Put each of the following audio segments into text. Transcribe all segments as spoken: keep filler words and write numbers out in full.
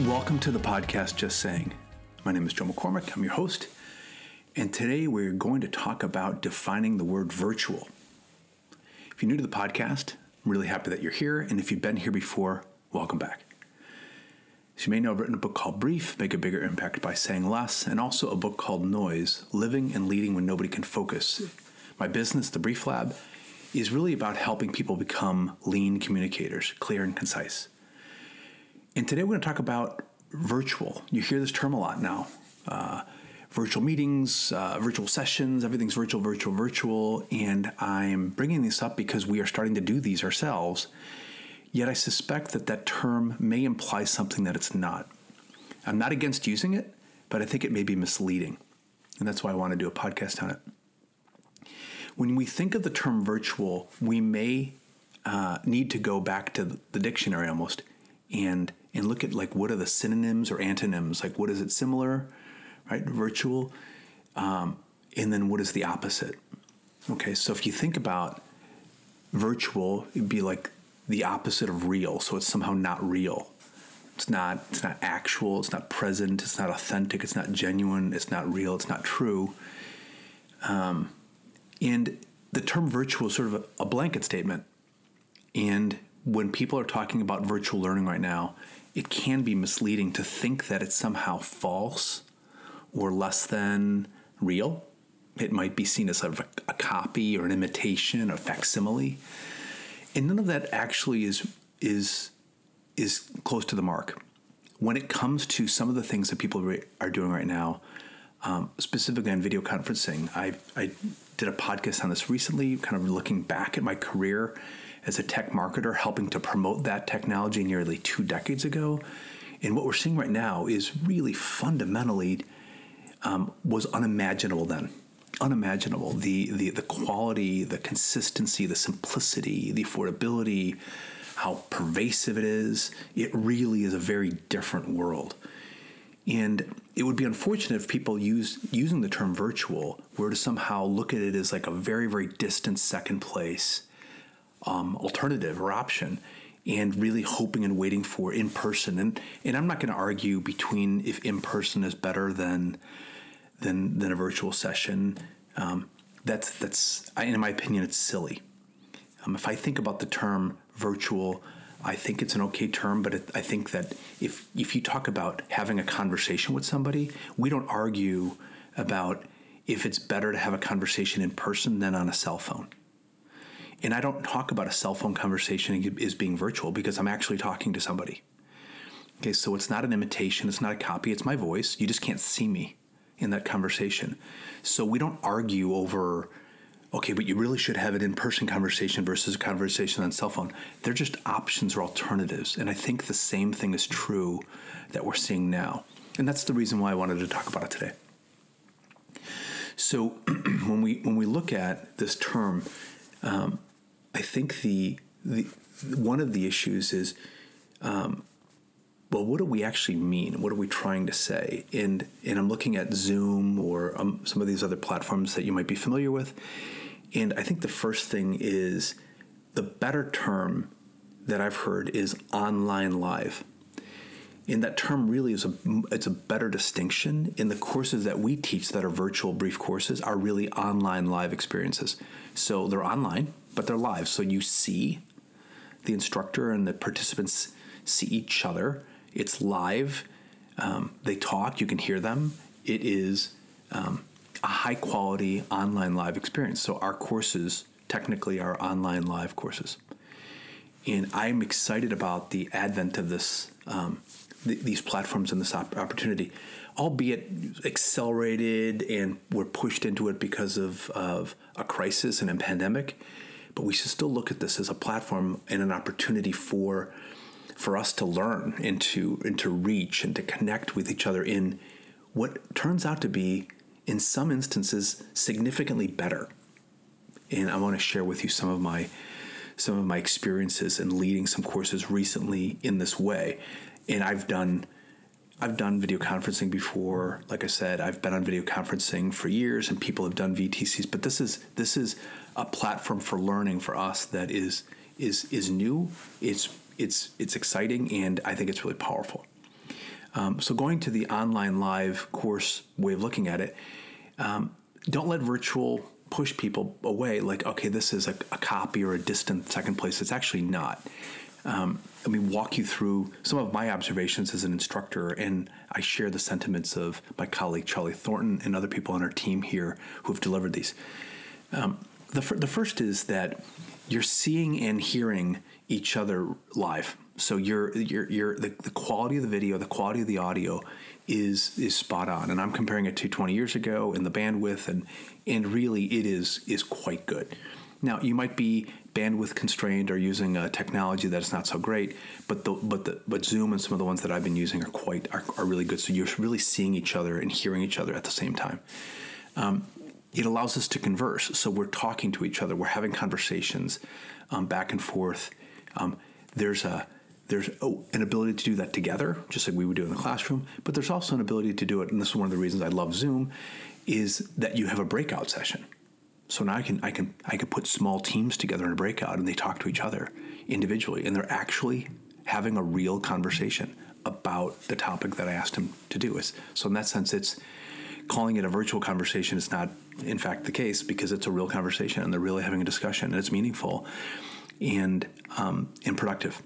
Welcome to the podcast, Just Saying. My name is Joe McCormick. I'm your host. And today we're going to talk about defining the word virtual. If you're new to the podcast, I'm really happy that you're here. And if you've been here before, welcome back. As you may know, I've written a book called Brief, Make a Bigger Impact by Saying Less, and also a book called Noise, Living and Leading When Nobody Can Focus. My business, The Brief Lab, is really about helping people become lean communicators, clear and concise. And today we're going to talk about virtual. You hear this term a lot now. Uh, virtual meetings, uh, virtual sessions, everything's virtual, virtual, virtual. And I'm bringing this up because we are starting to do these ourselves. Yet I suspect that that term may imply something that it's not. I'm not against using it, but I think it may be misleading. And that's why I want to do a podcast on it. When we think of the term virtual, we may uh, need to go back to the dictionary almost and and look at, like, what are the synonyms or antonyms? Like, what is it similar, right? Virtual. Um, and then what is the opposite? Okay, so if you think about virtual, it'd be like the opposite of real. So it's somehow not real. It's not, it's not actual. It's not present. It's not authentic. It's not genuine. It's not real. It's not true. Um, and the term virtual is sort of a, a blanket statement. And when people are talking about virtual learning right now, it can be misleading to think that it's somehow false or less than real. It might be seen as sort of a, a copy or an imitation or facsimile. And none of that actually is is is close to the mark. When it comes to some of the things that people re- are doing right now, um, specifically on video conferencing, I, I did a podcast on this recently, kind of looking back at my career as a tech marketer, helping to promote that technology nearly two decades ago. And what we're seeing right now is really fundamentally um, was unimaginable then. Unimaginable. The, the the quality, the consistency, the simplicity, the affordability, how pervasive it is. It really is a very different world. And it would be unfortunate if people use using the term virtual were to somehow look at it as like a very, very distant second place Um, alternative or option, and really hoping and waiting for in person. And and I'm not going to argue between if in person is better than than than a virtual session. Um, that's that's I, in my opinion, it's silly. Um, if I think about the term virtual, I think it's an okay term, but it, I think that if if you talk about having a conversation with somebody, we don't argue about if it's better to have a conversation in person than on a cell phone. And I don't talk about a cell phone conversation as being virtual because I'm actually talking to somebody. Okay, so it's not an imitation. It's not a copy. It's my voice. You just can't see me in that conversation. So we don't argue over, okay, but you really should have an in-person conversation versus a conversation on cell phone. They're just options or alternatives. And I think the same thing is true that we're seeing now. And that's the reason why I wanted to talk about it today. So when we when we look at this term, um, I think the the one of the issues is, um, well, what do we actually mean? What are we trying to say? And and I'm looking at Zoom or um, some of these other platforms that you might be familiar with. And I think the first thing is the better term that I've heard is online live. And that term really is a it's a better distinction. And the courses that we teach that are virtual brief courses are really online live experiences. So they're online, but they're live. So you see the instructor and the participants see each other. It's live. Um, they talk. You can hear them. It is um, a high quality online live experience. So our courses technically are online live courses. And I'm excited about the advent of this, um, th- these platforms and this op- opportunity, albeit accelerated and we're pushed into it because of, of a crisis and a pandemic. But we should still look at this as a platform and an opportunity for for us to learn and to, and to reach and to connect with each other in what turns out to be, in some instances, significantly better. And I want to share with you some of my some of my experiences in leading some courses recently in this way. And I've done I've done video conferencing before. Like I said, I've been on video conferencing for years and people have done V T Cs, but this is this is a platform for learning for us that is is is new. It's it's it's exciting, and I think it's really powerful. Um, so going to the online live course way of looking at it, um, don't let virtual push people away like, okay, this is a, a copy or a distant second place. It's actually not. Um, let me walk you through some of my observations as an instructor, and I share the sentiments of my colleague Charlie Thornton and other people on our team here who have delivered these. Um, the, fir- the first is that you're seeing and hearing each other live. So you're, you're, you're the, the quality of the video, the quality of the audio is is spot on. And I'm comparing it to twenty years ago and the bandwidth, and and really it is is quite good. Now, you might be bandwidth constrained or using a technology that's not so great, but the, but the, but Zoom and some of the ones that I've been using are quite are, are really good. So you're really seeing each other and hearing each other at the same time. Um, it allows us to converse. So we're talking to each other. We're having conversations um, back and forth. Um, there's a There's oh, an ability to do that together, just like we would do in the classroom, but there's also an ability to do it, and this is one of the reasons I love Zoom, is that you have a breakout session. So now I can I can I can put small teams together in a breakout, and they talk to each other individually, and they're actually having a real conversation about the topic that I asked them to do. So in that sense, it's calling it a virtual conversation is not, in fact, the case, because it's a real conversation, and they're really having a discussion, and it's meaningful and um, and productive.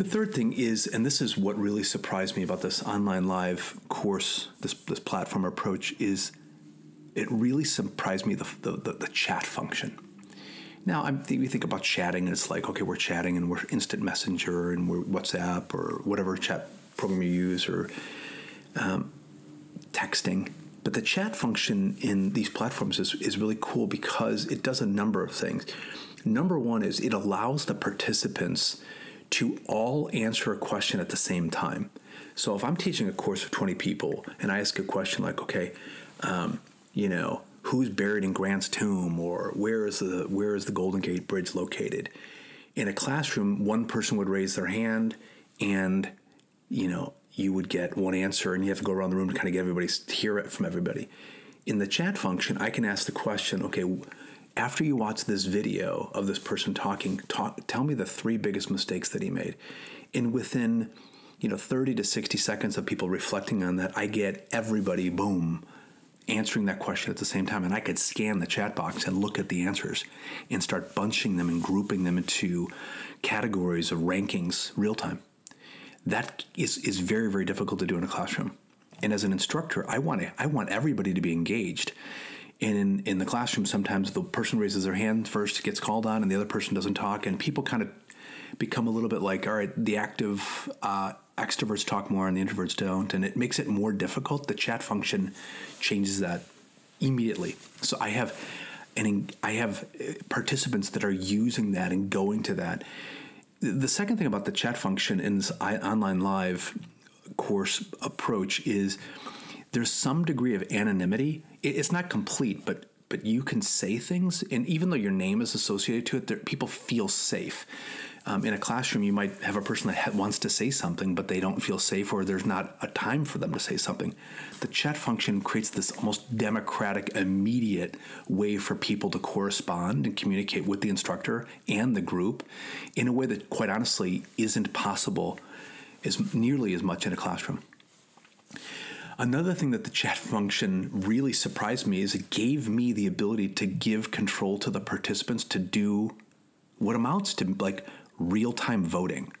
The third thing is, and this is what really surprised me about this online live course, this this platform approach, is it really surprised me the the, the, the chat function. Now, I'm, we think about chatting, and it's like, okay, we're chatting, and we're instant messenger, and we're WhatsApp, or whatever chat program you use, or um, texting. But the chat function in these platforms is, is really cool because it does a number of things. Number one is it allows the participants to all answer a question at the same time. So if I'm teaching a course of twenty people and I ask a question like, okay, um, you know, who's buried in Grant's tomb, or where is the where is the Golden Gate Bridge located? In a classroom, one person would raise their hand, and, you know, you would get one answer, and you have to go around the room to kind of get everybody to hear it from everybody. In the chat function, I can ask the question, okay, after you watch this video of this person talking, talk, tell me the three biggest mistakes that he made. And within, you know, thirty to sixty seconds of people reflecting on that, I get everybody, boom, answering that question at the same time. And I could scan the chat box and look at the answers and start bunching them and grouping them into categories of rankings real time. That is, is very, very difficult to do in a classroom. And as an instructor, I want to, I want everybody to be engaged. And in, in the classroom, sometimes the person raises their hand first, gets called on, and the other person doesn't talk. And people kind of become a little bit like, all right, the active uh, extroverts talk more and the introverts don't. And it makes it more difficult. The chat function changes that immediately. So I have an, I have participants that are using that and going to that. The second thing about the chat function in this online live course approach is there's some degree of anonymity. It's not complete, but but you can say things, and even though your name is associated to it, there, people feel safe. Um, in a classroom, you might have a person that ha- wants to say something, but they don't feel safe, or there's not a time for them to say something. The chat function creates this almost democratic, immediate way for people to correspond and communicate with the instructor and the group in a way that, quite honestly, isn't possible as nearly as much in a classroom. Another thing that the chat function really surprised me is it gave me the ability to give control to the participants to do what amounts to like real-time voting.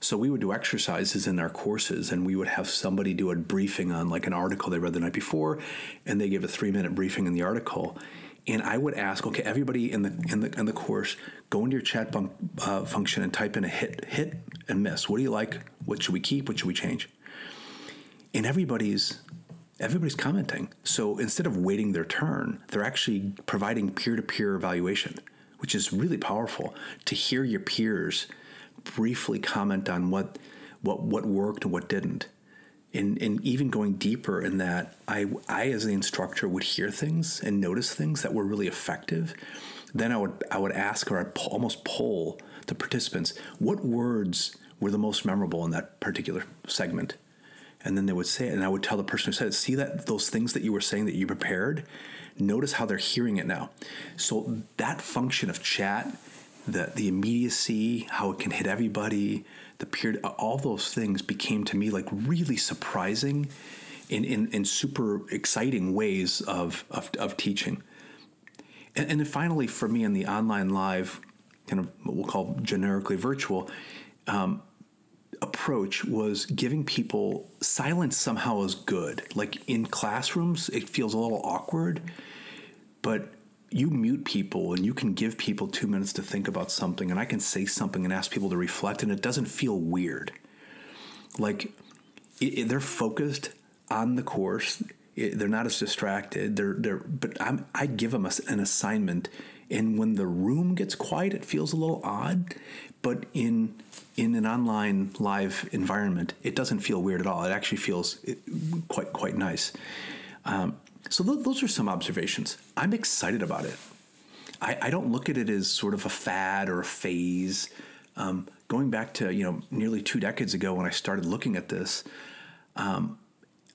So we would do exercises in our courses, and we would have somebody do a briefing on like an article they read the night before, and they give a three-minute briefing in the article. And I would ask, okay, everybody in the in the, in the course, go into your chat bunk, uh, function and type in a hit, hit and miss. What do you like? What should we keep? What should we change? And everybody's everybody's commenting. So instead of waiting their turn, they're actually providing peer-to-peer evaluation, which is really powerful to hear your peers briefly comment on what what what worked and what didn't. And and even going deeper in that, I I as the instructor would hear things and notice things that were really effective. Then I would I would ask, or I'd po- almost poll the participants, what words were the most memorable in that particular segment? And then they would say it, and I would tell the person who said it, see that those things that you were saying that you prepared, notice how they're hearing it now. So that function of chat the the immediacy, how it can hit everybody, the period, all those things became to me like really surprising in, in, in super exciting ways of, of, of teaching. And, and then finally, for me in the online live, kind of what we'll call generically virtual, um, approach was giving people silence somehow is good. Like in classrooms, it feels a little awkward, but you mute people and you can give people two minutes to think about something, and I can say something and ask people to reflect, and it doesn't feel weird. Like it, it, they're focused on the course. It, they're not as distracted. They're they're. But I'm, I give them a, an assignment, and when the room gets quiet, it feels a little odd. But in in an online live environment, it doesn't feel weird at all. It actually feels it, quite quite nice. Um, So those are some observations. I'm excited about it. I, I don't look at it as sort of a fad or a phase. Um, going back to, you know, nearly two decades ago when I started looking at this, um,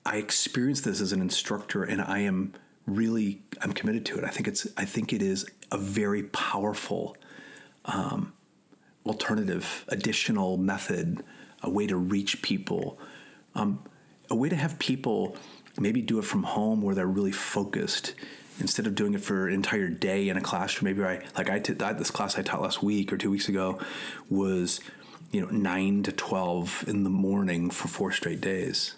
I experienced this as an instructor, and I am really I'm committed to it. I think it's I think it is a very powerful um, alternative, additional method, a way to reach people, um, a way to have people. Maybe do it from home where they're really focused instead of doing it for an entire day in a classroom. Maybe I like I, t- I this class I taught last week or two weeks ago was, you know, nine to twelve in the morning for four straight days,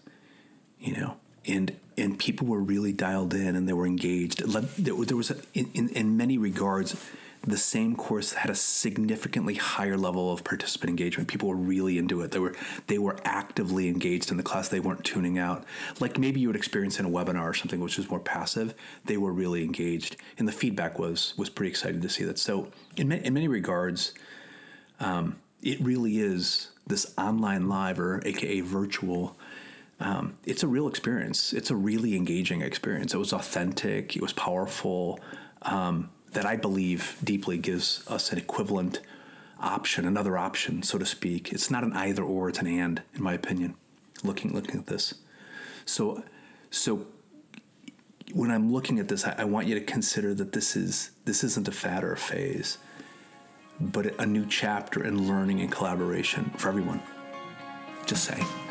you know, and and people were really dialed in and they were engaged. There was a, in in many regards, the same course had a significantly higher level of participant engagement. People were really into it. They were they were actively engaged in the class. They weren't tuning out. Like maybe you would experience in a webinar or something, which was more passive. They were really engaged. And the feedback was was pretty exciting to see that. So in, ma- in many regards, um, it really is this online live or A K A virtual. Um, it's a real experience. It's a really engaging experience. It was authentic. It was powerful. Um that I believe deeply gives us an equivalent option, another option, so to speak. It's not an either or, it's an and, in my opinion, looking looking at this. So so when I'm looking at this, I, I want you to consider that this is this isn't a fad or a phase, but a new chapter in learning and collaboration for everyone. Just saying.